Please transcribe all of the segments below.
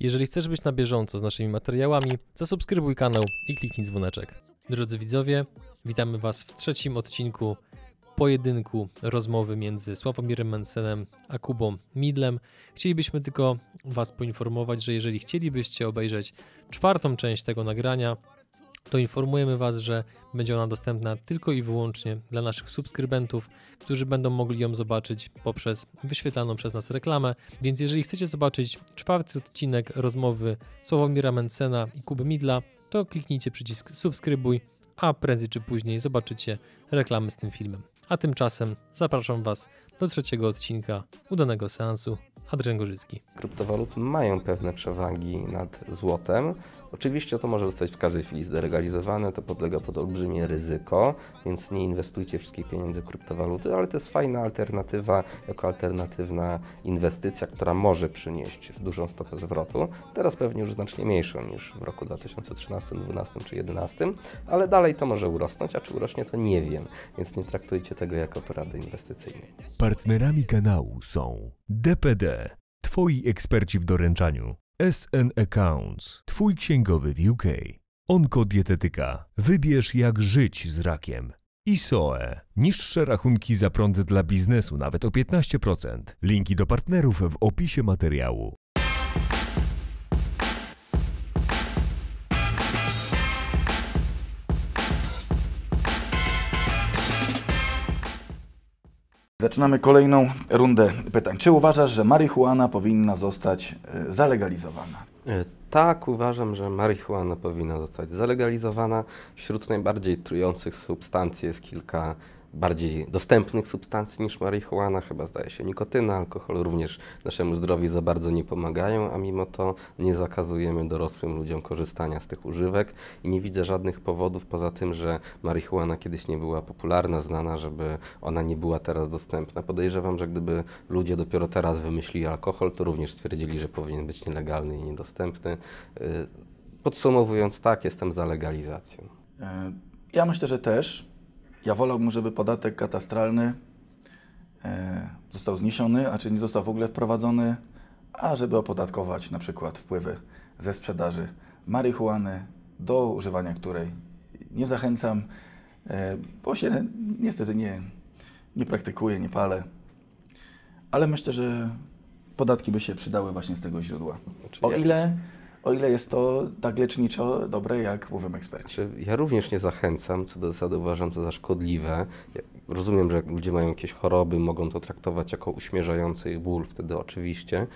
Jeżeli chcesz być na bieżąco z naszymi materiałami, zasubskrybuj kanał i kliknij dzwoneczek. Drodzy widzowie, witamy Was w trzecim odcinku pojedynku rozmowy między Sławomirem Mencenem a Kubą Midlem. Chcielibyśmy tylko Was poinformować, że jeżeli chcielibyście obejrzeć czwartą część tego nagrania, to informujemy Was, że będzie ona dostępna tylko i wyłącznie dla naszych subskrybentów, którzy będą mogli ją zobaczyć poprzez wyświetlaną przez nas reklamę. Więc jeżeli chcecie zobaczyć czwarty odcinek rozmowy Sławomira Mencena i Kuby Midla, to kliknijcie przycisk subskrybuj, a prędzej czy później zobaczycie reklamy z tym filmem. A tymczasem zapraszam Was do trzeciego odcinka udanego seansu. Hadrę-Gorzycki. Kryptowaluty mają pewne przewagi nad złotem. Oczywiście to może zostać w każdej chwili zdelegalizowane, to podlega pod olbrzymie ryzyko, więc nie inwestujcie wszystkich pieniędzy w kryptowaluty, ale to jest fajna alternatywa, jako alternatywna inwestycja, która może przynieść dużą stopę zwrotu. Teraz pewnie już znacznie mniejszą niż w roku 2013, 2012 czy 2011, ale dalej to może urosnąć, a czy urośnie to nie wiem, więc nie traktujcie tego jako porady inwestycyjnej. Partnerami kanału są DPD, Twoi eksperci w doręczaniu, SN Accounts, Twój księgowy w UK, Onko Dietetyka, wybierz jak żyć z rakiem i SOE, niższe rachunki za prąd dla biznesu nawet o 15%. Linki do partnerów w opisie materiału. Zaczynamy kolejną rundę pytań. Czy uważasz, że marihuana powinna zostać zalegalizowana? Tak, uważam, że marihuana powinna zostać zalegalizowana. Wśród najbardziej trujących substancji jest kilka bardziej dostępnych substancji niż marihuana. Chyba zdaje się nikotyna, alkohol również naszemu zdrowiu za bardzo nie pomagają, a mimo to nie zakazujemy dorosłym ludziom korzystania z tych używek i nie widzę żadnych powodów poza tym, że marihuana kiedyś nie była popularna, znana, żeby ona nie była teraz dostępna. Podejrzewam, że gdyby ludzie dopiero teraz wymyślili alkohol, to również stwierdzili, że powinien być nielegalny i niedostępny. Podsumowując, tak, jestem za legalizacją. Ja myślę, że też. Ja wolałbym, żeby podatek katastralny został zniesiony, a czy nie został w ogóle wprowadzony, a żeby opodatkować na przykład wpływy ze sprzedaży marihuany, do używania której nie zachęcam, bo się niestety nie praktykuję, nie palę, ale myślę, że podatki by się przydały właśnie z tego źródła. O ile jest to tak leczniczo dobre, jak mówią eksperci. Ja również nie zachęcam, co do zasady uważam to za szkodliwe. Ja rozumiem, że ludzie mają jakieś choroby, mogą to traktować jako uśmierzający ich ból, wtedy oczywiście.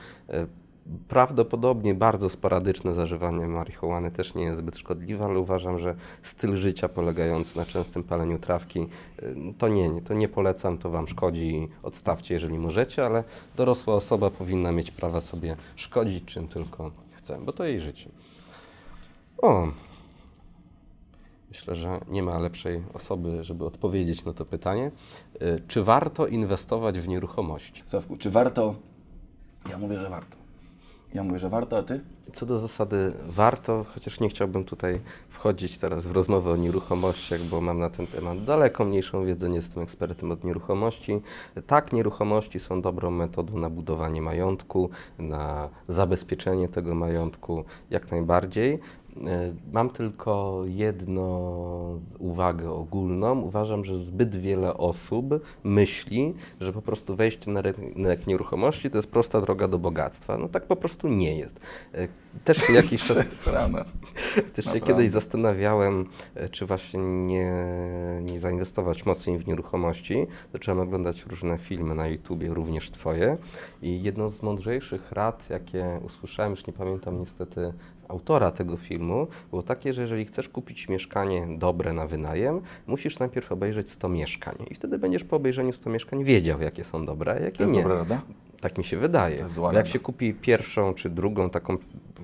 Prawdopodobnie bardzo sporadyczne zażywanie marihuany też nie jest zbyt szkodliwe, ale uważam, że styl życia polegający na częstym paleniu trawki, to nie polecam, to Wam szkodzi, odstawcie, jeżeli możecie, ale dorosła osoba powinna mieć prawo sobie szkodzić, czym tylko chce, bo to jej życie. O, myślę, że nie ma lepszej osoby, żeby odpowiedzieć na to pytanie. Czy warto inwestować w nieruchomości? Sławku, czy warto? Ja mówię, że warto. Ja mówię, że warto, a Ty? Co do zasady warto, chociaż nie chciałbym tutaj wchodzić teraz w rozmowę o nieruchomościach, bo mam na ten temat daleko mniejszą wiedzę, nie jestem ekspertem od nieruchomości. Tak, nieruchomości są dobrą metodą na budowanie majątku, na zabezpieczenie tego majątku, jak najbardziej. Mam tylko jedną uwagę ogólną. Uważam, że zbyt wiele osób myśli, że po prostu wejście na rynek nieruchomości to jest prosta droga do bogactwa. No tak po prostu nie jest. Też się jakiś czas kiedyś zastanawiałem, czy właśnie nie zainwestować mocniej w nieruchomości. Zacząłem oglądać różne filmy na YouTubie, również Twoje. I jedną z mądrzejszych rad, jakie usłyszałem, już nie pamiętam niestety autora tego filmu, było takie, że jeżeli chcesz kupić mieszkanie dobre na wynajem, musisz najpierw obejrzeć 100 mieszkań i wtedy będziesz po obejrzeniu 100 mieszkań wiedział, jakie są dobre, a jakie to jest nie. Dobra rada? Tak mi się wydaje. Jak się kupi pierwszą czy drugą taką,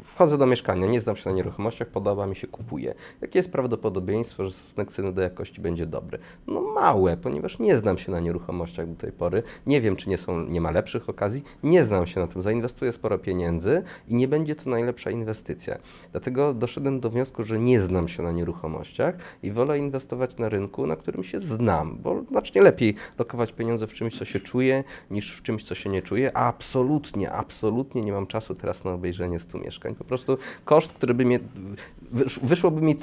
wchodzę do mieszkania, nie znam się na nieruchomościach, podoba mi się, kupuję. Jakie jest prawdopodobieństwo, że stosunek ceny do jakości będzie dobry? No małe, ponieważ nie znam się na nieruchomościach do tej pory, nie wiem, czy nie ma lepszych okazji, nie znam się na tym, zainwestuję sporo pieniędzy i nie będzie to najlepsza inwestycja. Dlatego doszedłem do wniosku, że nie znam się na nieruchomościach i wolę inwestować na rynku, na którym się znam, bo znacznie lepiej lokować pieniądze w czymś, co się czuje, niż w czymś, co się nie czuje, gdzie absolutnie, absolutnie nie mam czasu teraz na obejrzenie 100 mieszkań. Po prostu koszt, który by mnie, wyszłoby mi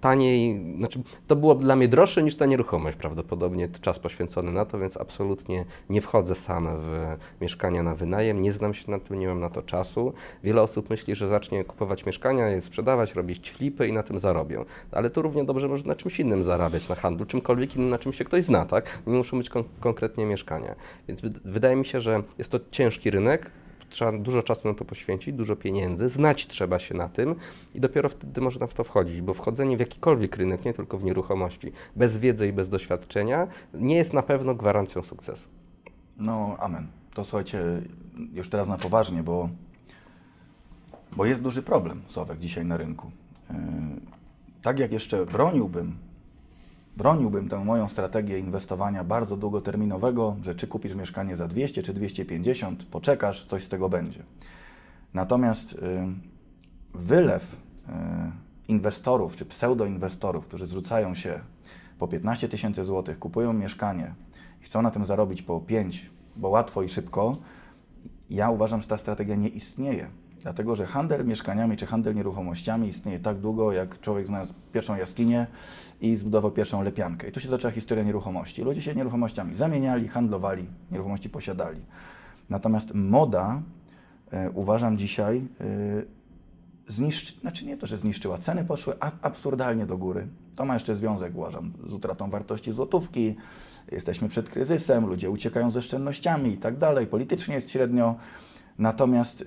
taniej, znaczy to byłoby dla mnie droższe niż ta nieruchomość prawdopodobnie, czas poświęcony na to, więc absolutnie nie wchodzę sam w mieszkania na wynajem, nie znam się na tym, nie mam na to czasu. Wiele osób myśli, że zacznie kupować mieszkania, je sprzedawać, robić flipy i na tym zarobią. Ale tu równie dobrze można na czymś innym zarabiać, na handlu, czymkolwiek innym, na czym się ktoś zna, tak? Nie muszą być konkretnie mieszkania. Więc wydaje mi się, że jest to ciężki rynek, trzeba dużo czasu na to poświęcić, dużo pieniędzy, znać trzeba się na tym i dopiero wtedy można w to wchodzić, bo wchodzenie w jakikolwiek rynek, nie tylko w nieruchomości, bez wiedzy i bez doświadczenia nie jest na pewno gwarancją sukcesu. No, amen. To słuchajcie, już teraz na poważnie, bo jest duży problem, Sławek, dzisiaj na rynku. Tak jak jeszcze broniłbym tę moją strategię inwestowania bardzo długoterminowego, że czy kupisz mieszkanie za 200 czy 250, poczekasz, coś z tego będzie. Natomiast wylew inwestorów czy pseudoinwestorów, którzy zrzucają się po 15 tysięcy złotych, kupują mieszkanie i chcą na tym zarobić po 5, bo łatwo i szybko, ja uważam, że ta strategia nie istnieje. Dlatego, że handel mieszkaniami czy handel nieruchomościami istnieje tak długo, jak człowiek znalazł pierwszą jaskinię i zbudował pierwszą lepiankę. I tu się zaczęła historia nieruchomości. Ludzie się nieruchomościami zamieniali, handlowali, nieruchomości posiadali. Natomiast moda, uważam dzisiaj, znaczy nie to, że zniszczyła, ceny poszły absurdalnie do góry. To ma jeszcze związek, uważam, z utratą wartości złotówki, jesteśmy przed kryzysem, ludzie uciekają z oszczędnościami i tak dalej, politycznie jest średnio. Natomiast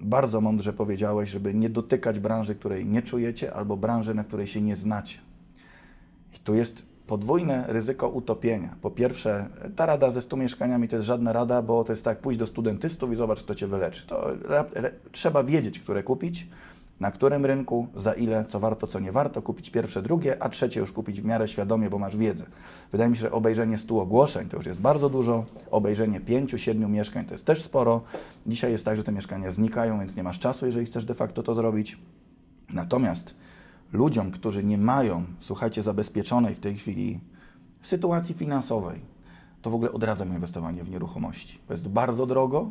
bardzo mądrze powiedziałeś, żeby nie dotykać branży, której nie czujecie, albo branży, na której się nie znacie. I tu jest podwójne ryzyko utopienia. Po pierwsze, ta rada ze 100 mieszkaniami to jest żadna rada, bo to jest tak, pójdź do studentystów i zobacz, kto cię wyleczy. To trzeba wiedzieć, które kupić, na którym rynku, za ile, co warto, co nie warto, kupić pierwsze, drugie, a trzecie już kupić w miarę świadomie, bo masz wiedzę. Wydaje mi się, że obejrzenie 100 ogłoszeń to już jest bardzo dużo, obejrzenie 5-7 mieszkań to jest też sporo. Dzisiaj jest tak, że te mieszkania znikają, więc nie masz czasu, jeżeli chcesz de facto to zrobić. Natomiast ludziom, którzy nie mają, słuchajcie, zabezpieczonej w tej chwili sytuacji finansowej, to w ogóle odradzam inwestowanie w nieruchomości. To jest bardzo drogo,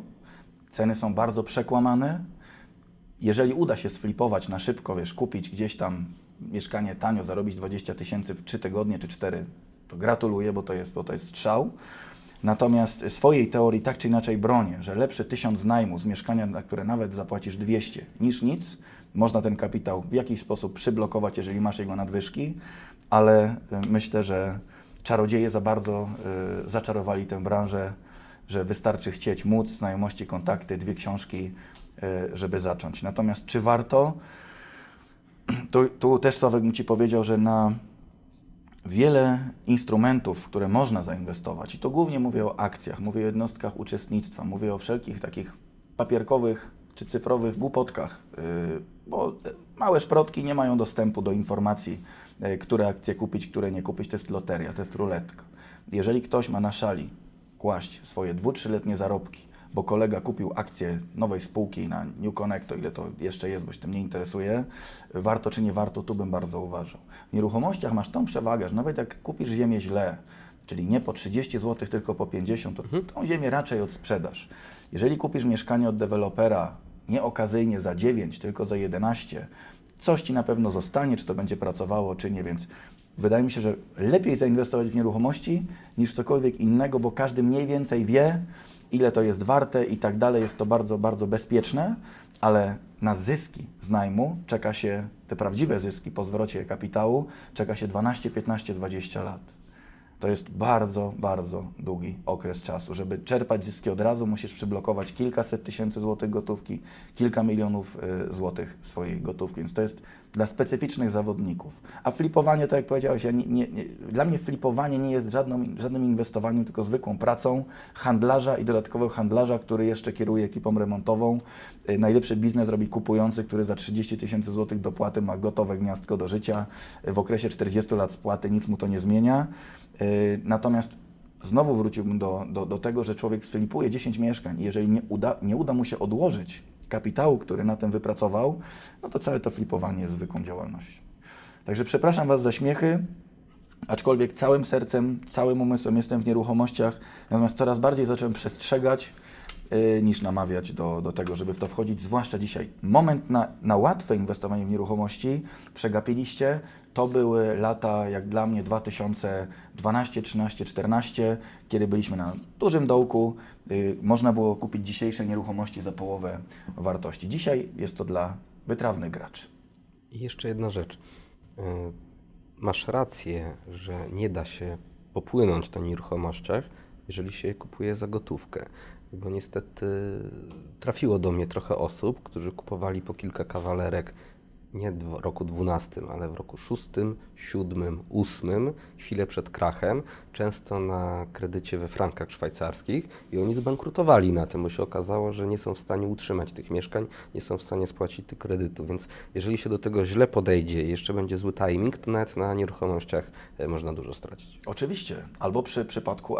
ceny są bardzo przekłamane. Jeżeli uda się sflipować na szybko, wiesz, kupić gdzieś tam mieszkanie tanio, zarobić 20 tysięcy w 3 tygodnie czy 4, to gratuluję, bo to jest strzał. Natomiast swojej teorii tak czy inaczej bronię, że lepszy 1000 najmu z mieszkania, na które nawet zapłacisz 200 niż nic, można ten kapitał w jakiś sposób przyblokować, jeżeli masz jego nadwyżki, ale myślę, że czarodzieje za bardzo zaczarowali tę branżę, że wystarczy chcieć, móc, znajomości, kontakty, 2 książki, żeby zacząć. Natomiast czy warto? Tu też Sławek mi Ci powiedział, że na wiele instrumentów, w które można zainwestować, i to głównie mówię o akcjach, mówię o jednostkach uczestnictwa, mówię o wszelkich takich papierkowych czy cyfrowych głupotkach, bo małe szprotki nie mają dostępu do informacji, które akcje kupić, które nie kupić, to jest loteria, to jest ruletka. Jeżeli ktoś ma na szali kłaść swoje 2-3-letnie zarobki, bo kolega kupił akcję nowej spółki na New Connect, to ile to jeszcze jest, bo się tym nie interesuje, warto czy nie warto, tu bym bardzo uważał. W nieruchomościach masz tą przewagę, że nawet jak kupisz ziemię źle, czyli nie po 30 zł, tylko po 50, to tą ziemię raczej odsprzedasz. Jeżeli kupisz mieszkanie od dewelopera nie okazyjnie za 9, tylko za 11, coś Ci na pewno zostanie, czy to będzie pracowało, czy nie, więc wydaje mi się, że lepiej zainwestować w nieruchomości niż w cokolwiek innego, bo każdy mniej więcej wie, ile to jest warte i tak dalej, jest to bardzo, bardzo bezpieczne, ale na zyski z najmu czeka się, te prawdziwe zyski po zwrocie kapitału, czeka się 12, 15, 20 lat. To jest bardzo, bardzo długi okres czasu. Żeby czerpać zyski od razu, musisz przyblokować kilkaset tysięcy złotych gotówki, kilka milionów złotych swojej gotówki, więc to jest dla specyficznych zawodników. A flipowanie, tak jak powiedziałeś, dla mnie flipowanie nie jest żadnym inwestowaniem, tylko zwykłą pracą handlarza i dodatkowego handlarza, który jeszcze kieruje ekipą remontową. Najlepszy biznes robi kupujący, który za 30 tysięcy złotych dopłaty ma gotowe gniazdko do życia. W okresie 40 lat spłaty nic mu to nie zmienia. Natomiast znowu wróciłbym do tego, że człowiek sflipuje 10 mieszkań i jeżeli nie uda mu się odłożyć kapitału, który na tym wypracował, no to całe to flipowanie jest zwykłą działalnością. Także przepraszam Was za śmiechy, aczkolwiek całym sercem, całym umysłem jestem w nieruchomościach, natomiast coraz bardziej zacząłem przestrzegać niż namawiać do tego, żeby w to wchodzić, zwłaszcza dzisiaj. Moment na łatwe inwestowanie w nieruchomości przegapiliście. To były lata, jak dla mnie, 2012, 13, 14, kiedy byliśmy na dużym dołku. Można było kupić dzisiejsze nieruchomości za połowę wartości. Dzisiaj jest to dla wytrawnych graczy. I jeszcze jedna rzecz. Masz rację, że nie da się popłynąć na nieruchomościach, jeżeli się je kupuje za gotówkę. Bo niestety trafiło do mnie trochę osób, którzy kupowali po kilka kawalerek nie w roku 12, ale w roku 6, 7, 8, chwilę przed krachem, często na kredycie we frankach szwajcarskich i oni zbankrutowali na tym, bo się okazało, że nie są w stanie utrzymać tych mieszkań, nie są w stanie spłacić tych kredytów, więc jeżeli się do tego źle podejdzie i jeszcze będzie zły timing, to nawet na nieruchomościach można dużo stracić. Oczywiście, albo przy przypadku,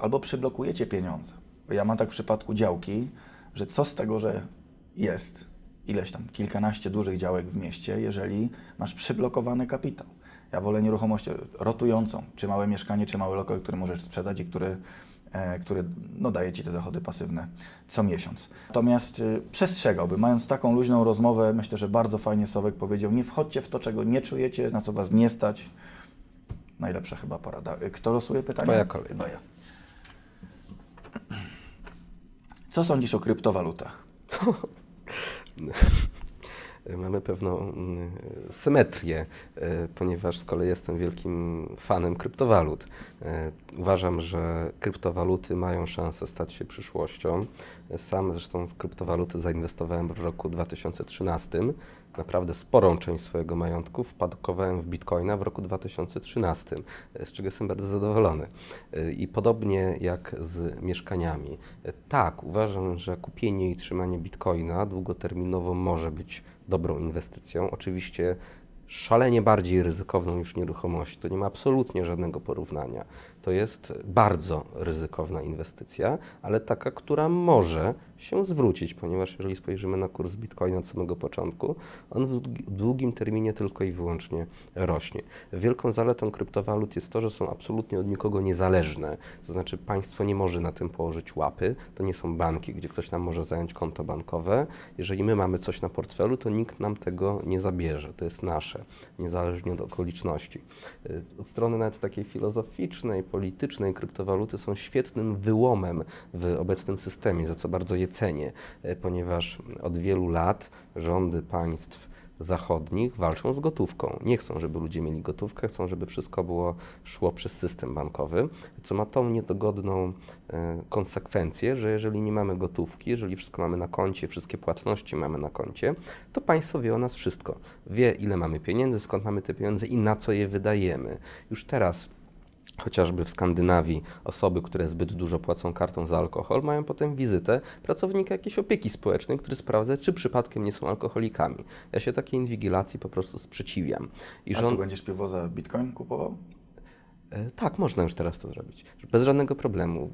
albo przyblokujecie pieniądze. Ja mam tak w przypadku działki, że co z tego, że jest ileś tam, kilkanaście dużych działek w mieście, jeżeli masz przyblokowany kapitał. Ja wolę nieruchomość rotującą, czy małe mieszkanie, czy mały lokal, który możesz sprzedać i który no, daje Ci te dochody pasywne co miesiąc. Natomiast przestrzegałbym, mając taką luźną rozmowę, myślę, że bardzo fajnie Sławek powiedział, nie wchodźcie w to, czego nie czujecie, na co Was nie stać. Najlepsza chyba porada. Kto losuje pytanie? Twoja kolej. No ja. Co sądzisz o kryptowalutach? Mamy pewną symetrię, ponieważ z kolei jestem wielkim fanem kryptowalut. Uważam, że kryptowaluty mają szansę stać się przyszłością. Sam zresztą w kryptowaluty zainwestowałem w roku 2013. Naprawdę sporą część swojego majątku wpadkowałem w bitcoina w roku 2013, z czego jestem bardzo zadowolony. I podobnie jak z mieszkaniami. Tak, uważam, że kupienie i trzymanie bitcoina długoterminowo może być dobrą inwestycją. Oczywiście szalenie bardziej ryzykowną niż nieruchomość. To nie ma absolutnie żadnego porównania. To jest bardzo ryzykowna inwestycja, ale taka, która może się zwrócić, ponieważ jeżeli spojrzymy na kurs bitcoina od samego początku, on w długim terminie tylko i wyłącznie rośnie. Wielką zaletą kryptowalut jest to, że są absolutnie od nikogo niezależne. To znaczy państwo nie może na tym położyć łapy. To nie są banki, gdzie ktoś nam może zająć konto bankowe. Jeżeli my mamy coś na portfelu, to nikt nam tego nie zabierze. To jest nasze, niezależnie od okoliczności. Od strony nawet takiej filozoficznej, politycznej kryptowaluty są świetnym wyłomem w obecnym systemie, za co bardzo je cenię, ponieważ od wielu lat rządy państw zachodnich walczą z gotówką. Nie chcą, żeby ludzie mieli gotówkę, chcą, żeby wszystko szło przez system bankowy, co ma tą niedogodną konsekwencję, że jeżeli nie mamy gotówki, jeżeli wszystko mamy na koncie, wszystkie płatności mamy na koncie, to państwo wie o nas wszystko. Wie, ile mamy pieniędzy, skąd mamy te pieniądze i na co je wydajemy. Już teraz chociażby w Skandynawii osoby, które zbyt dużo płacą kartą za alkohol, mają potem wizytę pracownika jakiejś opieki społecznej, który sprawdza, czy przypadkiem nie są alkoholikami. Ja się takiej inwigilacji po prostu sprzeciwiam. I a tu będziesz piwo za bitcoin kupował? Tak, można już teraz to zrobić. Bez żadnego problemu.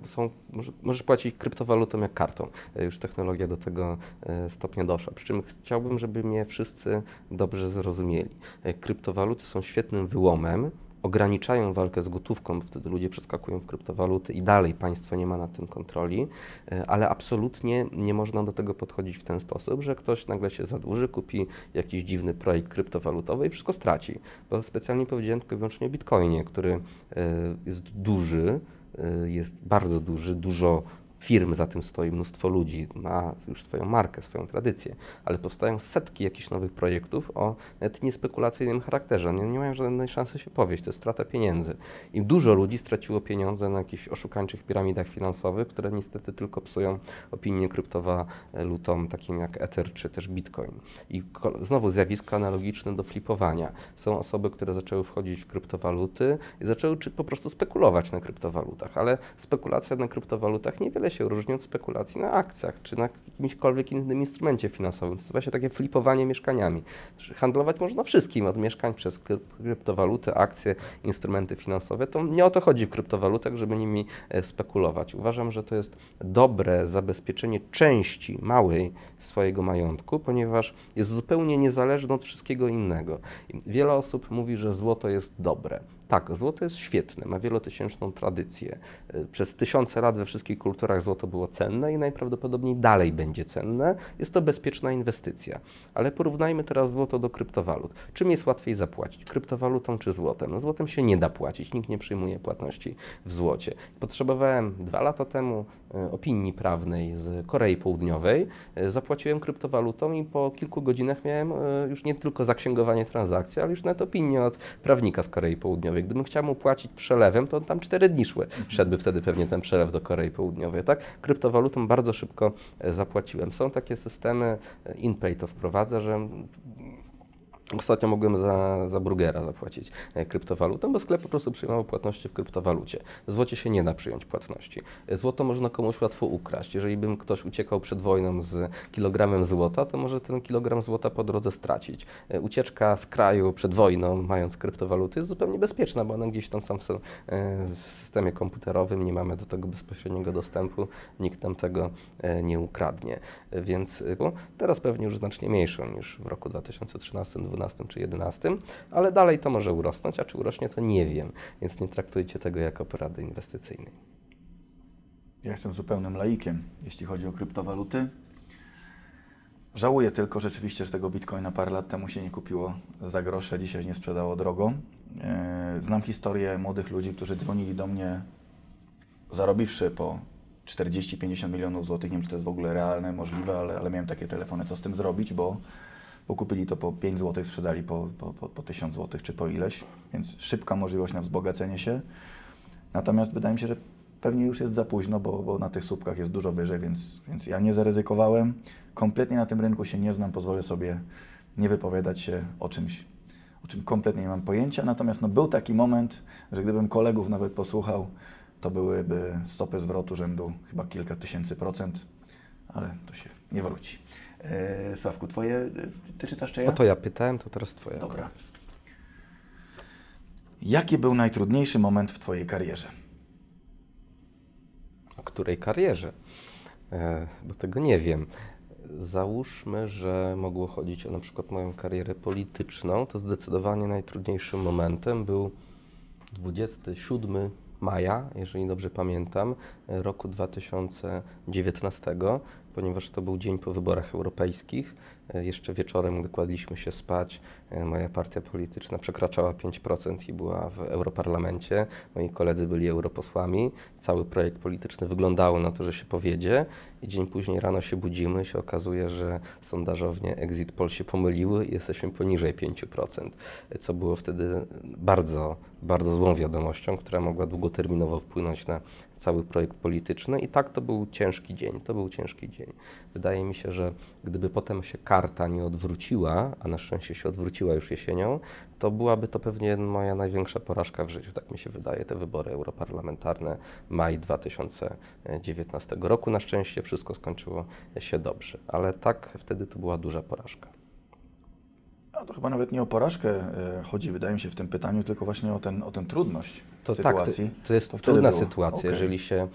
Możesz płacić kryptowalutą jak kartą. Już technologia do tego stopnia doszła. Przy czym chciałbym, żeby mnie wszyscy dobrze zrozumieli. Kryptowaluty są świetnym wyłomem, ograniczają walkę z gotówką, bo wtedy ludzie przeskakują w kryptowaluty i dalej państwo nie ma nad tym kontroli, ale absolutnie nie można do tego podchodzić w ten sposób, że ktoś nagle się zadłuży, kupi jakiś dziwny projekt kryptowalutowy i wszystko straci. Bo specjalnie powiedziałem tylko i wyłącznie o bitcoinie, który jest duży, jest bardzo duży, dużo firm za tym stoi, mnóstwo ludzi, ma już swoją markę, swoją tradycję, ale powstają setki jakichś nowych projektów o nawet niespekulacyjnym charakterze. One nie mają żadnej szansy się powieść, to jest strata pieniędzy. I dużo ludzi straciło pieniądze na jakichś oszukańczych piramidach finansowych, które niestety tylko psują opinię kryptowalutom, takim jak Ether czy też Bitcoin. I znowu zjawisko analogiczne do flipowania. Są osoby, które zaczęły wchodzić w kryptowaluty i zaczęły po prostu spekulować na kryptowalutach, ale spekulacja na kryptowalutach niewiele się różni od spekulacji na akcjach, czy na jakimkolwiek innym instrumencie finansowym. To jest właśnie takie flipowanie mieszkaniami. Handlować można wszystkim, od mieszkań przez kryptowaluty, akcje, instrumenty finansowe. To nie o to chodzi w kryptowalutach, żeby nimi spekulować. Uważam, że to jest dobre zabezpieczenie części małej swojego majątku, ponieważ jest zupełnie niezależne od wszystkiego innego. Wiele osób mówi, że złoto jest dobre. Tak, złoto jest świetne, ma wielotysięczną tradycję. Przez tysiące lat we wszystkich kulturach złoto było cenne i najprawdopodobniej dalej będzie cenne. Jest to bezpieczna inwestycja. Ale porównajmy teraz złoto do kryptowalut. Czym jest łatwiej zapłacić? Kryptowalutą czy złotem? No, złotem się nie da płacić, nikt nie przyjmuje płatności w złocie. Potrzebowałem 2 lata temu opinii prawnej z Korei Południowej. Zapłaciłem kryptowalutą i po kilku godzinach miałem już nie tylko zaksięgowanie transakcji, ale już nawet opinię od prawnika z Korei Południowej. Gdybym chciał mu płacić przelewem, to on tam 4 dni szedłby wtedy pewnie ten przelew do Korei Południowej. Tak? Kryptowalutą bardzo szybko zapłaciłem. Są takie systemy, InPay to wprowadza, że ostatnio mogłem za burgera zapłacić kryptowalutą, bo sklep po prostu przyjmował płatności w kryptowalucie. W złocie się nie da przyjąć płatności. Złoto można komuś łatwo ukraść. Jeżeli bym ktoś uciekał przed wojną z kilogramem złota, to może ten kilogram złota po drodze stracić. Ucieczka z kraju przed wojną, mając kryptowaluty, jest zupełnie bezpieczna, bo ona gdzieś tam sam w systemie komputerowym, nie mamy do tego bezpośredniego dostępu, nikt tam tego nie ukradnie. Więc teraz pewnie już znacznie mniejszą niż w roku 2013, 12 czy 11, ale dalej to może urosnąć, a czy urośnie, to nie wiem, więc nie traktujcie tego jako porady inwestycyjnej. Ja jestem zupełnym laikiem, jeśli chodzi o kryptowaluty. Żałuję tylko rzeczywiście, że tego bitcoina parę lat temu się nie kupiło za grosze, dzisiaj nie sprzedało drogo. Znam historię młodych ludzi, którzy dzwonili do mnie, zarobiwszy po 40-50 milionów złotych. Nie wiem, czy to jest w ogóle realne, możliwe, ale miałem takie telefony, co z tym zrobić, bo kupili to po 5 zł, sprzedali po 1000 zł czy po ileś, więc szybka możliwość na wzbogacenie się. Natomiast wydaje mi się, że pewnie już jest za późno, bo na tych słupkach jest dużo wyżej, więc ja nie zaryzykowałem. Kompletnie na tym rynku się nie znam, pozwolę sobie nie wypowiadać się o czymś, o czym kompletnie nie mam pojęcia. Natomiast był taki moment, że gdybym kolegów nawet posłuchał, to byłyby stopy zwrotu rzędu chyba kilka tysięcy procent, ale to się nie wróci. Sławku, ty czytasz czy ja? No to ja pytałem, to teraz twoja. Dobra. Jaki był najtrudniejszy moment w twojej karierze? O której karierze? Bo tego nie wiem. Załóżmy, że mogło chodzić o na przykład moją karierę polityczną, to zdecydowanie najtrudniejszym momentem był 27 maja, jeżeli dobrze pamiętam, roku 2019, ponieważ to był dzień po wyborach europejskich. Jeszcze wieczorem, gdy kładliśmy się spać, moja partia polityczna przekraczała 5% i była w Europarlamencie. Moi koledzy byli europosłami. Cały projekt polityczny wyglądało na to, że się powiedzie. I dzień później rano się budzimy, się okazuje, że sondażownie Exit Poll się pomyliły i jesteśmy poniżej 5%, co było wtedy bardzo, bardzo złą wiadomością, która mogła długoterminowo wpłynąć na cały projekt polityczny. I tak to był ciężki dzień. To był ciężki dzień. Wydaje mi się, że gdyby potem się karta nie odwróciła, a na szczęście się odwróciła już jesienią, to byłaby to pewnie moja największa porażka w życiu, tak mi się wydaje, te wybory europarlamentarne, maj 2019 roku. Na szczęście wszystko skończyło się dobrze, ale tak, wtedy to była duża porażka. A to chyba nawet nie o porażkę chodzi, wydaje mi się, w tym pytaniu, tylko właśnie o tę trudność to sytuacji. Tak, to jest to trudna sytuacja, okay. Jeżeli się...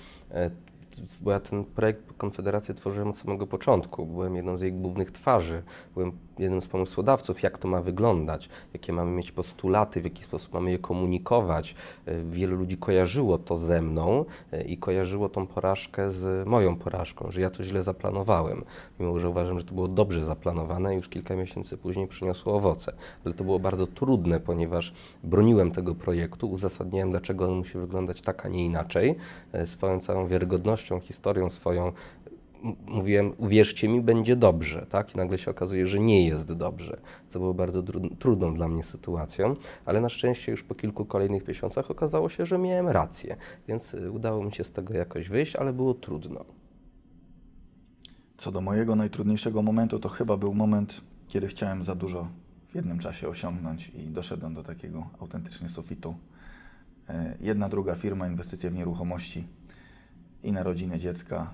Bo ja ten projekt Konfederacji tworzyłem od samego początku, byłem jedną z jej głównych twarzy, byłem jednym z pomysłodawców, jak to ma wyglądać, jakie mamy mieć postulaty, w jaki sposób mamy je komunikować. Wielu ludzi kojarzyło to ze mną i kojarzyło tą porażkę z moją porażką, że ja to źle zaplanowałem, mimo że uważam, że to było dobrze zaplanowane i już kilka miesięcy później przyniosło owoce. Ale to było bardzo trudne, ponieważ broniłem tego projektu, uzasadniałem, dlaczego on musi wyglądać tak, a nie inaczej, swoją całą wiarygodnością, historią swoją. Mówiłem, uwierzcie mi, będzie dobrze, tak? I nagle się okazuje, że nie jest dobrze, co było bardzo trudną dla mnie sytuacją, ale na szczęście już po kilku kolejnych miesiącach okazało się, że miałem rację, więc udało mi się z tego jakoś wyjść, ale było trudno. Co do mojego najtrudniejszego momentu, to chyba był moment, kiedy chciałem za dużo w jednym czasie osiągnąć i doszedłem do takiego autentycznie sufitu. Jedna, druga firma, inwestycje w nieruchomości, i narodziny dziecka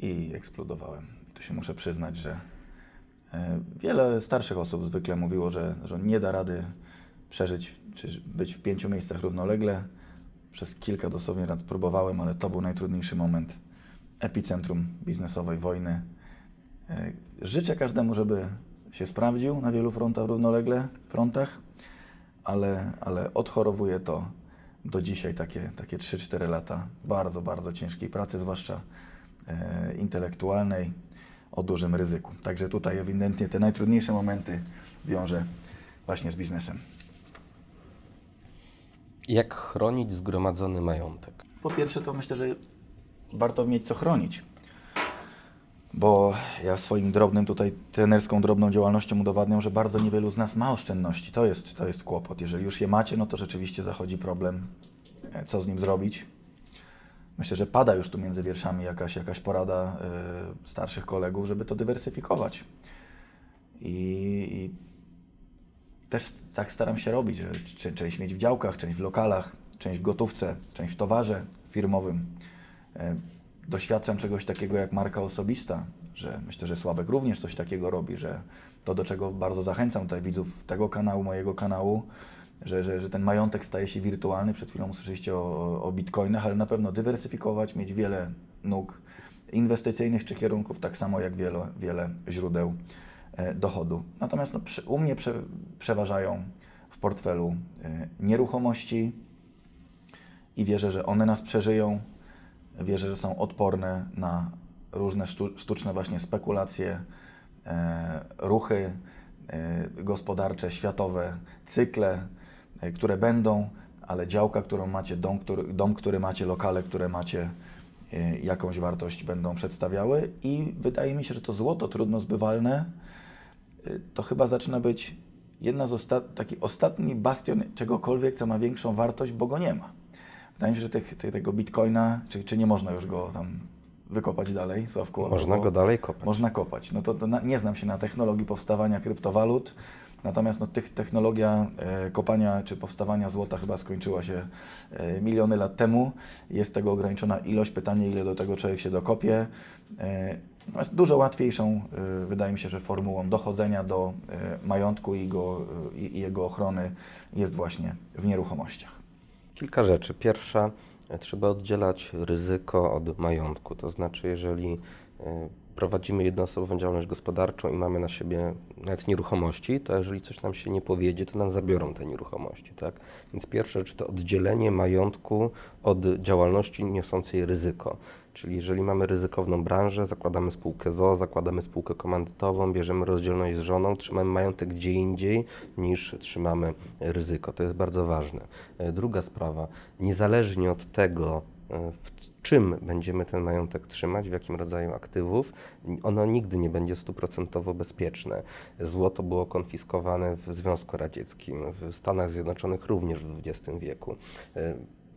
i eksplodowałem. I tu się muszę przyznać, że wiele starszych osób zwykle mówiło, że nie da rady przeżyć czy być w 5 miejscach równolegle. Przez kilka dosłownie lat próbowałem, ale to był najtrudniejszy moment. Epicentrum biznesowej wojny. Życzę każdemu, żeby się sprawdził na wielu frontach równolegle, ale odchorowuje to do dzisiaj takie 3-4 lata bardzo, bardzo ciężkiej pracy, zwłaszcza intelektualnej, o dużym ryzyku. Także tutaj ewidentnie te najtrudniejsze momenty wiąże właśnie z biznesem. Jak chronić zgromadzony majątek? Po pierwsze, to myślę, że warto mieć co chronić, bo ja swoim drobnym tutaj trenerską drobną działalnością udowadniam, że bardzo niewielu z nas ma oszczędności. To jest kłopot. Jeżeli już je macie, no to rzeczywiście zachodzi problem, co z nim zrobić. Myślę, że pada już tu między wierszami jakaś porada starszych kolegów, żeby to dywersyfikować. I też tak staram się robić, że część mieć w działkach, część w lokalach, część w gotówce, część w towarze firmowym. Doświadczam czegoś takiego jak marka osobista, że myślę, że Sławek również coś takiego robi, że to, do czego bardzo zachęcam tutaj widzów tego kanału, mojego kanału, że ten majątek staje się wirtualny. Przed chwilą usłyszeliście o bitcoinach, ale na pewno dywersyfikować, mieć wiele nóg inwestycyjnych czy kierunków, tak samo jak wiele źródeł dochodu. Natomiast no, u mnie przeważają w portfelu nieruchomości i wierzę, że one nas przeżyją. Wierzę, że są odporne na różne sztuczne właśnie spekulacje, ruchy gospodarcze, światowe, cykle, które będą, ale działka, którą macie, dom, który macie, lokale, które macie, jakąś wartość będą przedstawiały. I wydaje mi się, że to złoto trudno zbywalne to chyba zaczyna być jedna z taki ostatni bastion czegokolwiek, co ma większą wartość, bo go nie ma. Wydaje mi się, że tego bitcoina, czy nie można już go tam wykopać dalej, Sławku? Można go dalej kopać. Można kopać. No to nie znam się na technologii powstawania kryptowalut, natomiast no, technologia kopania czy powstawania złota chyba skończyła się miliony lat temu. Jest tego ograniczona ilość. Pytanie, ile do tego człowiek się dokopie. Jest dużo łatwiejszą, wydaje mi się, że formułą dochodzenia do majątku i jego ochrony jest właśnie w nieruchomościach. Kilka rzeczy. Pierwsza, trzeba oddzielać ryzyko od majątku. To znaczy, jeżeli prowadzimy jednoosobową działalność gospodarczą i mamy na siebie nawet nieruchomości, to jeżeli coś nam się nie powiedzie, to nam zabiorą te nieruchomości, tak? Więc pierwsza rzecz to oddzielenie majątku od działalności niosącej ryzyko. Czyli jeżeli mamy ryzykowną branżę, zakładamy spółkę z o.o., zakładamy spółkę komandytową, bierzemy rozdzielność z żoną, trzymamy majątek gdzie indziej niż trzymamy ryzyko. To jest bardzo ważne. Druga sprawa, niezależnie od tego, w czym będziemy ten majątek trzymać, w jakim rodzaju aktywów, ono nigdy nie będzie stuprocentowo bezpieczne. Złoto było konfiskowane w Związku Radzieckim, w Stanach Zjednoczonych również w XX wieku.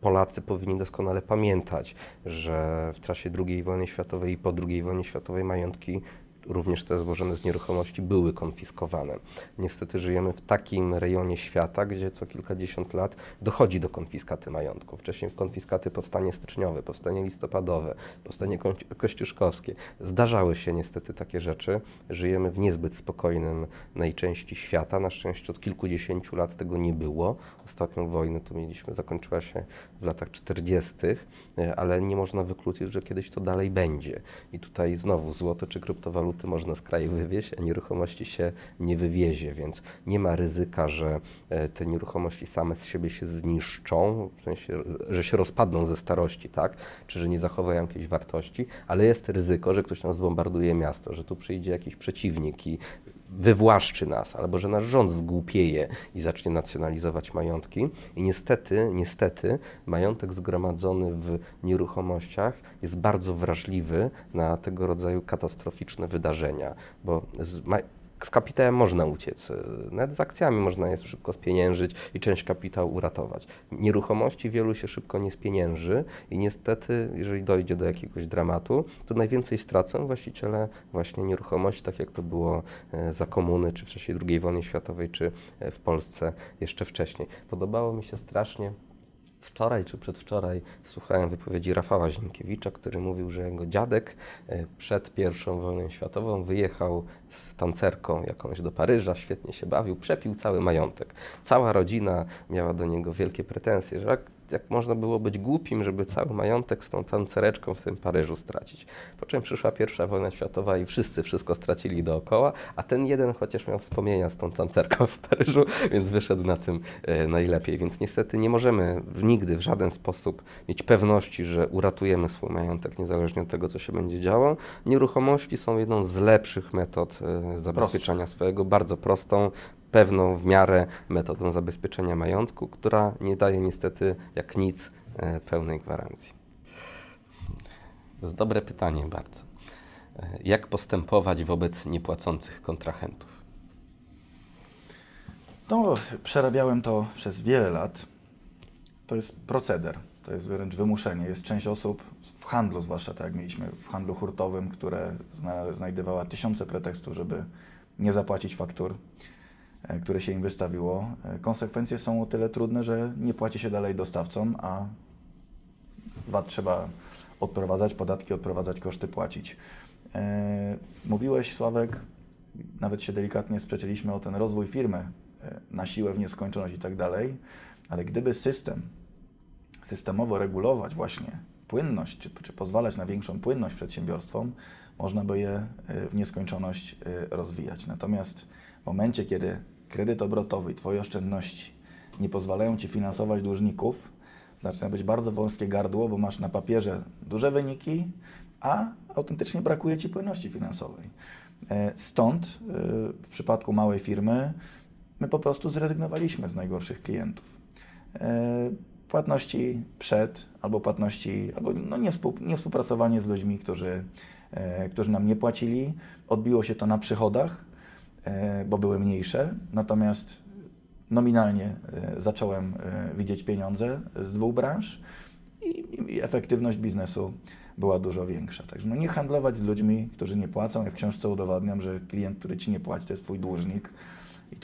Polacy powinni doskonale pamiętać, że w czasie II wojny światowej i po II wojnie światowej majątki, również te złożone z nieruchomości, były konfiskowane. Niestety żyjemy w takim rejonie świata, gdzie co kilkadziesiąt lat dochodzi do konfiskaty majątku. Wcześniej konfiskaty powstanie styczniowe, powstanie listopadowe, powstanie kościuszkowskie. Zdarzały się niestety takie rzeczy. Żyjemy w niezbyt spokojnym najczęściej świata. Na szczęście od kilkudziesięciu lat tego nie było. Ostatnią wojnę tu mieliśmy, zakończyła się w latach 40., ale nie można wykluczyć, że kiedyś to dalej będzie. I tutaj znowu złoto czy kryptowaluty można z kraju wywieźć, a nieruchomości się nie wywiezie, więc nie ma ryzyka, że te nieruchomości same z siebie się zniszczą, w sensie, że się rozpadną ze starości, tak? Czy że nie zachowają jakiejś wartości, ale jest ryzyko, że ktoś nam zbombarduje miasto, że tu przyjdzie jakiś przeciwnik i wywłaszczy nas, albo że nasz rząd zgłupieje i zacznie nacjonalizować majątki. I niestety majątek zgromadzony w nieruchomościach jest bardzo wrażliwy na tego rodzaju katastroficzne wydarzenia, bo z kapitałem można uciec, nawet z akcjami można je szybko spieniężyć i część kapitału uratować. Nieruchomości wielu się szybko nie spienięży i niestety, jeżeli dojdzie do jakiegoś dramatu, to najwięcej stracą właściciele właśnie nieruchomości, tak jak to było za komuny, czy w czasie II wojny światowej, czy w Polsce jeszcze wcześniej. Podobało mi się strasznie. Wczoraj czy przedwczoraj słuchałem wypowiedzi Rafała Zienkiewicza, który mówił, że jego dziadek przed I wojną światową wyjechał z tancerką jakąś do Paryża, świetnie się bawił, przepił cały majątek. Cała rodzina miała do niego wielkie pretensje, że jak można było być głupim, żeby cały majątek z tą tancereczką w tym Paryżu stracić. Po czym przyszła pierwsza wojna światowa i wszyscy wszystko stracili dookoła, a ten jeden chociaż miał wspomnienia z tą tancerką w Paryżu, więc wyszedł na tym najlepiej. Więc niestety nie możemy nigdy w żaden sposób mieć pewności, że uratujemy swój majątek niezależnie od tego, co się będzie działo. Nieruchomości są jedną z lepszych metod zabezpieczania swojego, bardzo prostą, pewną w miarę metodą zabezpieczenia majątku, która nie daje niestety jak nic pełnej gwarancji. To jest dobre pytanie bardzo. Jak postępować wobec niepłacących kontrahentów? No, przerabiałem to przez wiele lat. To jest proceder, to jest wręcz wymuszenie. Jest część osób w handlu, zwłaszcza tak jak mieliśmy w handlu hurtowym, które znajdowała tysiące pretekstów, żeby nie zapłacić faktur, które się im wystawiło. Konsekwencje są o tyle trudne, że nie płaci się dalej dostawcom, a VAT trzeba odprowadzać, podatki odprowadzać, koszty płacić. Mówiłeś, Sławek, nawet się delikatnie sprzeczyliśmy o ten rozwój firmy na siłę w nieskończoność i tak dalej, ale gdyby systemowo regulować właśnie płynność, czy pozwalać na większą płynność przedsiębiorstwom, można by je w nieskończoność rozwijać. Natomiast w momencie, kiedy kredyt obrotowy i Twoje oszczędności nie pozwalają Ci finansować dłużników, zaczyna być bardzo wąskie gardło, bo masz na papierze duże wyniki, a autentycznie brakuje Ci płynności finansowej. Stąd w przypadku małej firmy my po prostu zrezygnowaliśmy z najgorszych klientów. Płatności przed, albo płatności, albo no niewspółpracowanie z ludźmi, którzy nam nie płacili. Odbiło się to na przychodach, bo były mniejsze, natomiast nominalnie zacząłem widzieć pieniądze z dwóch branż i efektywność biznesu była dużo większa. Także no nie handlować z ludźmi, którzy nie płacą. Ja w książce udowadniam, że klient, który Ci nie płaci, to jest Twój dłużnik i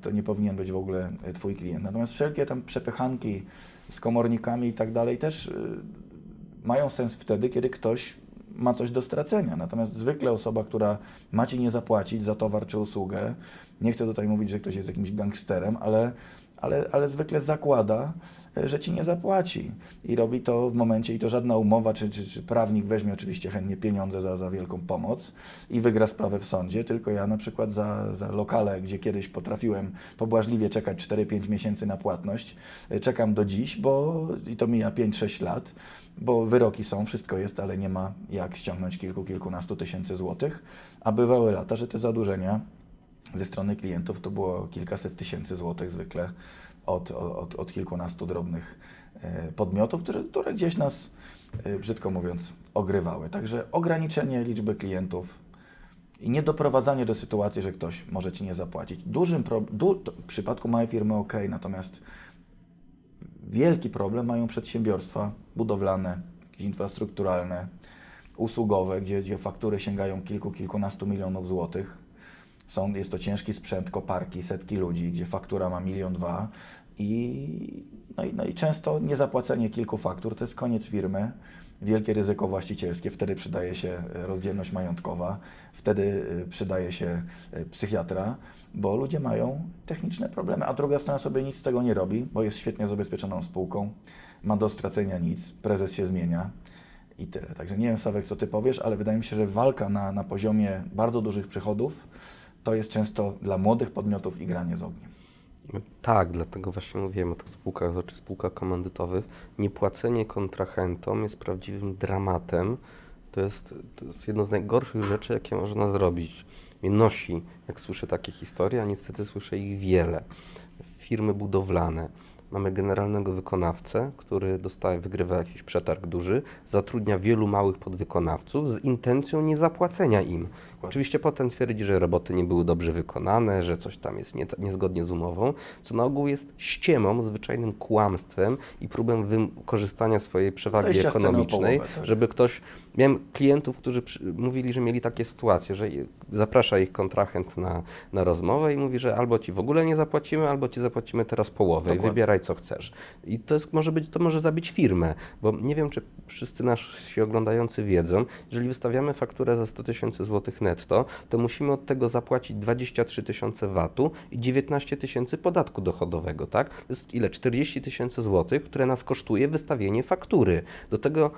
to nie powinien być w ogóle Twój klient. Natomiast wszelkie tam przepychanki z komornikami i tak dalej też mają sens wtedy, kiedy ktoś ma coś do stracenia. Natomiast zwykle osoba, która ma Ci nie zapłacić za towar czy usługę, nie chcę tutaj mówić, że ktoś jest jakimś gangsterem, ale zwykle zakłada, że Ci nie zapłaci i robi to w momencie, i to żadna umowa, czy prawnik weźmie oczywiście chętnie pieniądze za wielką pomoc i wygra sprawę w sądzie, tylko ja na przykład za lokale, gdzie kiedyś potrafiłem pobłażliwie czekać 4-5 miesięcy na płatność, czekam do dziś, i to mija 5-6 lat, bo wyroki są, wszystko jest, ale nie ma jak ściągnąć kilkunastu tysięcy złotych, a bywały lata, że te zadłużenia ze strony klientów to było kilkaset tysięcy złotych zwykle od kilkunastu drobnych podmiotów, które gdzieś nas, brzydko mówiąc, ogrywały. Także ograniczenie liczby klientów i niedoprowadzanie do sytuacji, że ktoś może Ci nie zapłacić. W przypadku małej firmy ok, natomiast wielki problem mają przedsiębiorstwa budowlane, jakieś infrastrukturalne, usługowe, gdzie faktury sięgają kilkunastu milionów złotych. Jest to ciężki sprzęt, koparki, setki ludzi, gdzie faktura ma 1-2 miliona i często niezapłacenie kilku faktur to jest koniec firmy, wielkie ryzyko właścicielskie, wtedy przydaje się rozdzielność majątkowa, wtedy przydaje się psychiatra, bo ludzie mają techniczne problemy, a druga strona sobie nic z tego nie robi, bo jest świetnie zabezpieczoną spółką, ma do stracenia nic, prezes się zmienia. I tyle. Także nie wiem, Sławek, co Ty powiesz, ale wydaje mi się, że walka na poziomie bardzo dużych przychodów to jest często dla młodych podmiotów igranie z ogniem. Tak, dlatego właśnie mówiłem o tych spółkach, znaczy spółkach komandytowych. Niepłacenie kontrahentom jest prawdziwym dramatem. To jest jedno z najgorszych rzeczy, jakie można zrobić. Mnie nosi, jak słyszę takie historie, a niestety słyszę ich wiele. Firmy budowlane. Mamy generalnego wykonawcę, który wygrywa jakiś przetarg duży, zatrudnia wielu małych podwykonawców z intencją niezapłacenia im. Oczywiście potem twierdzi, że roboty nie były dobrze wykonane, że coś tam jest niezgodnie z umową, co na ogół jest ściemą, zwyczajnym kłamstwem i próbą wykorzystania swojej przewagi ekonomicznej, połowę, tak? Żeby ktoś... Miałem klientów, którzy mówili, że mieli takie sytuacje, że zaprasza ich kontrahent na rozmowę i mówi, że albo Ci w ogóle nie zapłacimy, albo Ci zapłacimy teraz połowę. Wybieraj wybieraj co chcesz. I to jest, może być, to może zabić firmę, bo nie wiem, czy wszyscy nasi oglądający wiedzą, jeżeli wystawiamy fakturę za 100 tysięcy złotych netto, to musimy od tego zapłacić 23 tysiące VAT-u i 19 tysięcy podatku dochodowego, tak? To jest ile? 40 tysięcy złotych, które nas kosztuje wystawienie faktury. Do tego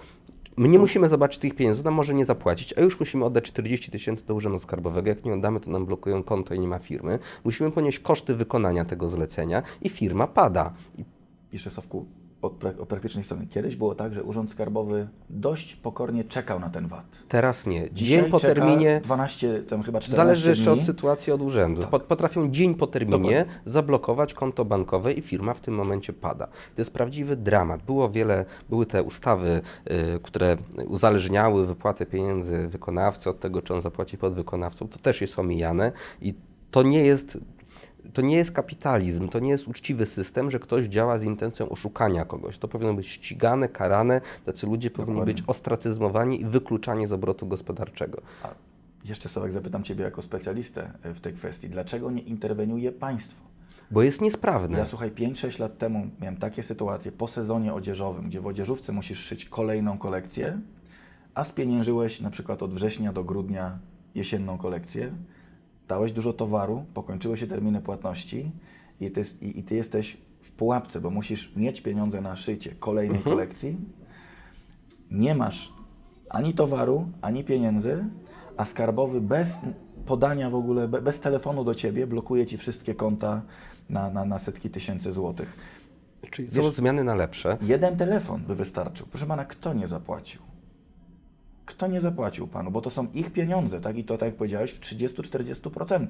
my nie musimy zobaczyć tych pieniędzy, nam może nie zapłacić, a już musimy oddać 40 tysięcy do Urzędu Skarbowego. Jak nie oddamy, to nam blokują konto i nie ma firmy. Musimy ponieść koszty wykonania tego zlecenia i firma pada. Jeszcze Sławku, od praktycznej strony. Kiedyś było tak, że Urząd Skarbowy dość pokornie czekał na ten VAT. Teraz nie. Dzisiaj dzień po terminie. 12, tam chyba 14 zależy dni. Jeszcze od sytuacji, od urzędu. Tak. Potrafią dzień po terminie zablokować konto bankowe i firma w tym momencie pada. To jest prawdziwy dramat. Były te ustawy, które uzależniały wypłatę pieniędzy wykonawcy od tego, czy on zapłaci podwykonawcom. To też jest omijane i to nie jest kapitalizm, to nie jest uczciwy system, że ktoś działa z intencją oszukania kogoś. To powinno być ścigane, karane, tacy ludzie powinni być ostracyzmowani i wykluczani z obrotu gospodarczego. A jeszcze Sławek, zapytam Ciebie jako specjalistę w tej kwestii, dlaczego nie interweniuje państwo? Bo jest niesprawne. Ja słuchaj, 5-6 lat temu miałem takie sytuacje po sezonie odzieżowym, gdzie w odzieżówce musisz szyć kolejną kolekcję, a spieniężyłeś na przykład od września do grudnia jesienną kolekcję, dałeś dużo towaru, pokończyły się terminy płatności i ty jesteś w pułapce, bo musisz mieć pieniądze na szycie kolejnej kolekcji. Nie masz ani towaru, ani pieniędzy, a skarbowy bez podania w ogóle, bez telefonu do ciebie blokuje ci wszystkie konta na setki tysięcy złotych. Czyli są zmiany na lepsze. Jeden telefon by wystarczył. Proszę pana, kto nie zapłacił? Kto nie zapłacił panu, bo to są ich pieniądze, tak? I to, tak jak powiedziałeś, w 30-40%.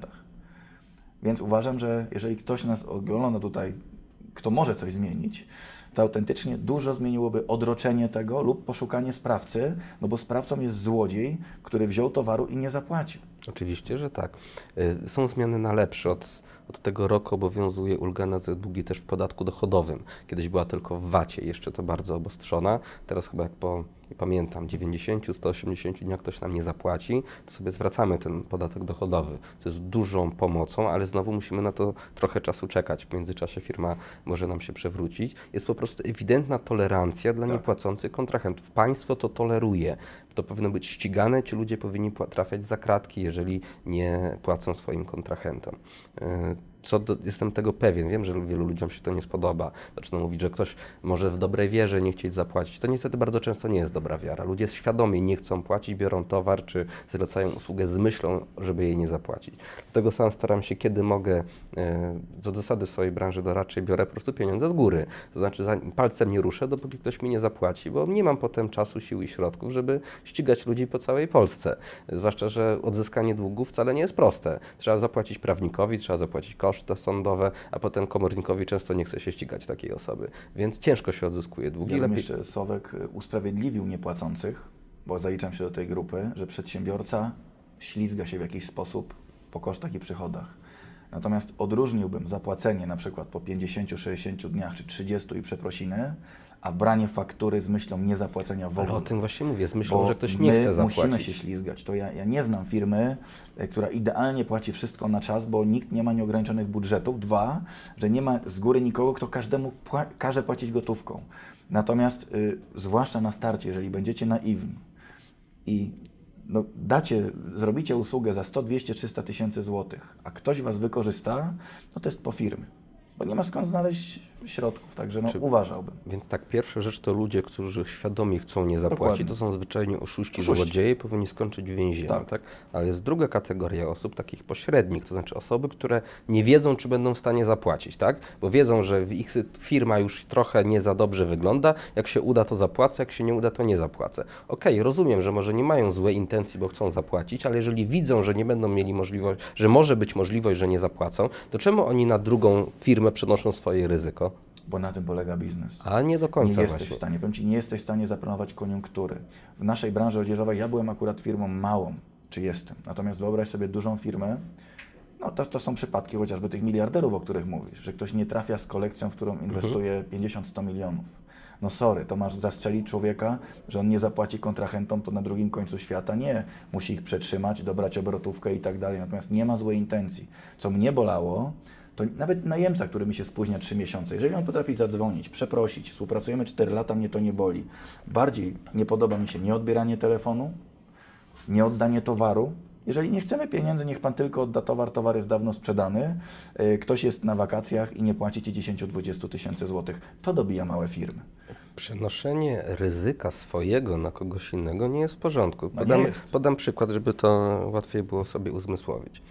Więc uważam, że jeżeli ktoś nas ogląda tutaj, kto może coś zmienić, to autentycznie dużo zmieniłoby odroczenie tego lub poszukanie sprawcy, no bo sprawcą jest złodziej, który wziął towaru i nie zapłacił. Oczywiście, że tak. Są zmiany na lepsze. Od tego roku obowiązuje ulga na długi też w podatku dochodowym. Kiedyś była tylko w VAT-ie, jeszcze to bardzo obostrzona. Teraz chyba jak po, nie pamiętam, 90, 180 dniach ktoś nam nie zapłaci, to sobie zwracamy ten podatek dochodowy. To jest dużą pomocą, ale znowu musimy na to trochę czasu czekać. W międzyczasie firma może nam się przewrócić. Jest po prostu ewidentna tolerancja dla niepłacących kontrahentów. Państwo to toleruje. To powinno być ścigane, ci ludzie powinni trafiać za kratki, jeżeli nie płacą swoim kontrahentom. Jestem tego pewien, wiem, że wielu ludziom się to nie spodoba. Zaczną mówić, że ktoś może w dobrej wierze nie chcieć zapłacić. To niestety bardzo często nie jest dobra wiara. Ludzie świadomie nie chcą płacić, biorą towar czy zlecają usługę z myślą, żeby jej nie zapłacić. Dlatego sam staram się, kiedy mogę, z zasady w swojej branży doradczej biorę po prostu pieniądze z góry. To znaczy palcem nie ruszę, dopóki ktoś mi nie zapłaci, bo nie mam potem czasu, sił i środków, żeby ścigać ludzi po całej Polsce. Zwłaszcza, że odzyskanie długów wcale nie jest proste. Trzeba zapłacić prawnikowi, trzeba zapłacić koszty sądowe, a potem komornikowi często nie chce się ścigać takiej osoby, więc ciężko się odzyskuje długi. Ja bym jeszcze, Sławek, usprawiedliwił niepłacących, bo zaliczam się do tej grupy, że przedsiębiorca ślizga się w jakiś sposób po kosztach i przychodach. Natomiast odróżniłbym zapłacenie na przykład po 50-60 dniach czy 30 i przeprosiny, a branie faktury z myślą niezapłacenia w ogóle. Ale o tym właśnie mówię, z myślą, że ktoś nie chce zapłacić. Musimy się ślizgać. To ja nie znam firmy, która idealnie płaci wszystko na czas, bo nikt nie ma nieograniczonych budżetów. Dwa, że nie ma z góry nikogo, kto każdemu każe płacić gotówką. Natomiast zwłaszcza na starcie, jeżeli będziecie naiwni i no, zrobicie usługę za 100, 200, 300 tysięcy złotych, a ktoś was wykorzysta, no to jest po firmy. Bo nie ma skąd znaleźć środków, także no, uważałbym. Więc tak, pierwsza rzecz to ludzie, którzy świadomie chcą nie zapłacić, to są zwyczajnie oszuści, złodzieje, powinni skończyć w więzieniu, tak? Ale jest druga kategoria osób, takich pośrednich, to znaczy osoby, które nie wiedzą, czy będą w stanie zapłacić, tak? Bo wiedzą, że ich firma już trochę nie za dobrze wygląda, jak się uda, to zapłacę, jak się nie uda, to nie zapłacę. Okej, rozumiem, że może nie mają złej intencji, bo chcą zapłacić, ale jeżeli widzą, że nie będą mieli możliwości, że może być możliwość, że nie zapłacą, to czemu oni na drugą firmę przenoszą swoje ryzyko? Bo na tym polega biznes. A nie do końca nie jesteś w stanie, powiem Ci, nie jesteś w stanie zaplanować koniunktury. W naszej branży odzieżowej ja byłem akurat firmą małą, czy jestem. Natomiast wyobraź sobie dużą firmę, no to są przypadki chociażby tych miliarderów, o których mówisz, że ktoś nie trafia z kolekcją, w którą inwestuje 50-100 milionów. No sorry, to masz zastrzelić człowieka, że on nie zapłaci kontrahentom, to na drugim końcu świata nie. Musi ich przetrzymać, dobrać obrotówkę i tak dalej. Natomiast nie ma złej intencji. Co mnie bolało, to nawet najemca, który mi się spóźnia 3 miesiące, jeżeli on potrafi zadzwonić, przeprosić, współpracujemy 4 lata, mnie to nie boli. Bardziej nie podoba mi się nieodbieranie telefonu, nieoddanie towaru. Jeżeli nie chcemy pieniędzy, niech Pan tylko odda towar, towar jest dawno sprzedany, ktoś jest na wakacjach i nie płacicie 10-20 tysięcy złotych. To dobija małe firmy. Przenoszenie ryzyka swojego na kogoś innego nie jest w porządku. Podam przykład, żeby to łatwiej było sobie uzmysłowić.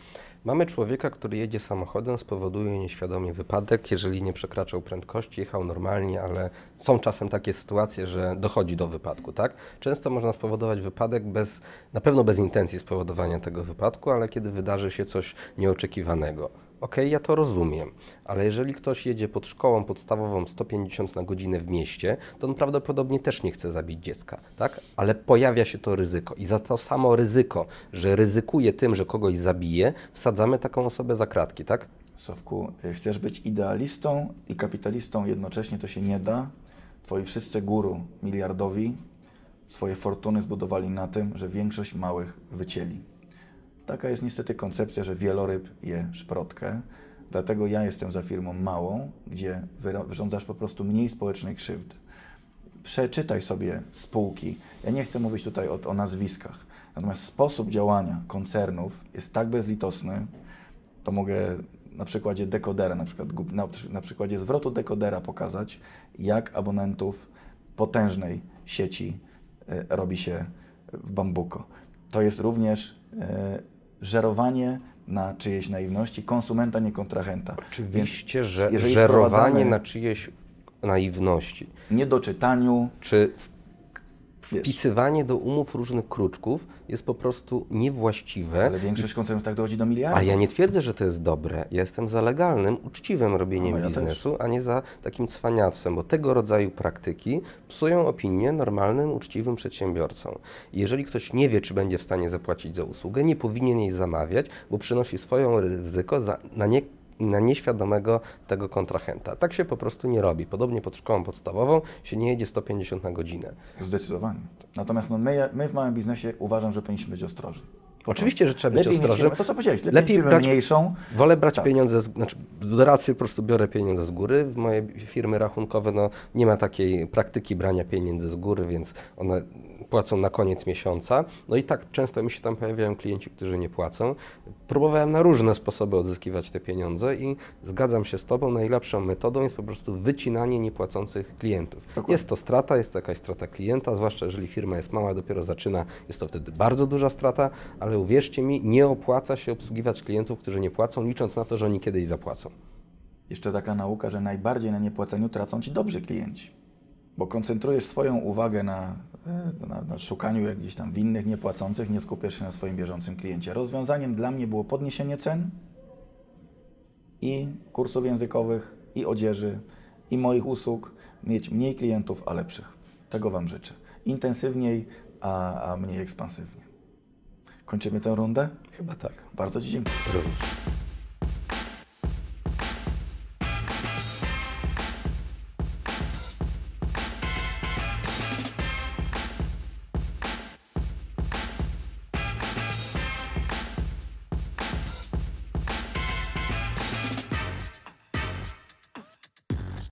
Mamy człowieka, który jedzie samochodem, spowoduje nieświadomie wypadek, jeżeli nie przekraczał prędkości, jechał normalnie, ale są czasem takie sytuacje, że dochodzi do wypadku, tak? Często można spowodować wypadek bez, na pewno bez intencji spowodowania tego wypadku, ale kiedy wydarzy się coś nieoczekiwanego. Okej, ja to rozumiem, ale jeżeli ktoś jedzie pod szkołą podstawową 150 na godzinę w mieście, to on prawdopodobnie też nie chce zabić dziecka, tak? Ale pojawia się to ryzyko i za to samo ryzyko, że ryzykuje tym, że kogoś zabije, wsadzamy taką osobę za kratki, tak? Sławku, chcesz być idealistą i kapitalistą jednocześnie, to się nie da. Twoi wszyscy guru miliardowi swoje fortuny zbudowali na tym, że większość małych wycięli. Taka jest niestety koncepcja, że wieloryb je szprotkę. Dlatego ja jestem za firmą małą, gdzie wyrządzasz po prostu mniej społecznej krzywdy. Przeczytaj sobie spółki. Ja nie chcę mówić tutaj o nazwiskach. Natomiast sposób działania koncernów jest tak bezlitosny, to mogę na przykładzie dekodera, na przykładzie zwrotu dekodera pokazać, jak abonentów potężnej sieci robi się w bambuko. To jest również żerowanie na czyjejś naiwności, konsumenta, nie kontrahenta. Oczywiście, że żerowanie na czyjejś naiwności. Niedoczytaniu. Czy wpisywanie do umów różnych kruczków jest po prostu niewłaściwe. Ale większość koncernów tak dochodzi do miliardów. A ja nie twierdzę, że to jest dobre. Ja jestem za legalnym, uczciwym robieniem biznesu, a nie za takim cwaniactwem, bo tego rodzaju praktyki psują opinię normalnym, uczciwym przedsiębiorcom. Jeżeli ktoś nie wie, czy będzie w stanie zapłacić za usługę, nie powinien jej zamawiać, bo przynosi swoje ryzyko na nieświadomego tego kontrahenta. Tak się po prostu nie robi. Podobnie pod szkołą podstawową się nie jedzie 150 na godzinę. Zdecydowanie. Natomiast no my w małym biznesie uważam, że powinniśmy być ostrożni. Oczywiście, że trzeba być ostrożnym. To co powiedziałeś, lepiej brać mniejszą. Wolę brać pieniądze, znaczy do racji po prostu biorę pieniądze z góry. W mojej firmy rachunkowe no, nie ma takiej praktyki brania pieniędzy z góry, więc one płacą na koniec miesiąca. No i tak często mi się tam pojawiają klienci, którzy nie płacą. Próbowałem na różne sposoby odzyskiwać te pieniądze i zgadzam się z Tobą, najlepszą metodą jest po prostu wycinanie niepłacących klientów. Dokładnie. Jest to strata, jest to jakaś strata klienta, zwłaszcza jeżeli firma jest mała, dopiero zaczyna, jest to wtedy bardzo duża strata, ale uwierzcie mi, nie opłaca się obsługiwać klientów, którzy nie płacą, licząc na to, że oni kiedyś zapłacą. Jeszcze taka nauka, że najbardziej na niepłaceniu tracą Ci dobrzy klienci, bo koncentrujesz swoją uwagę na szukaniu jak gdzieś tam winnych, niepłacących, nie skupiasz się na swoim bieżącym kliencie. Rozwiązaniem dla mnie było podniesienie cen i kursów językowych, i odzieży, i moich usług, mieć mniej klientów, a lepszych. Tego Wam życzę. Intensywniej, a mniej ekspansywnie. Kończymy tę rundę? Chyba tak. Bardzo Ci dziękuję. Również.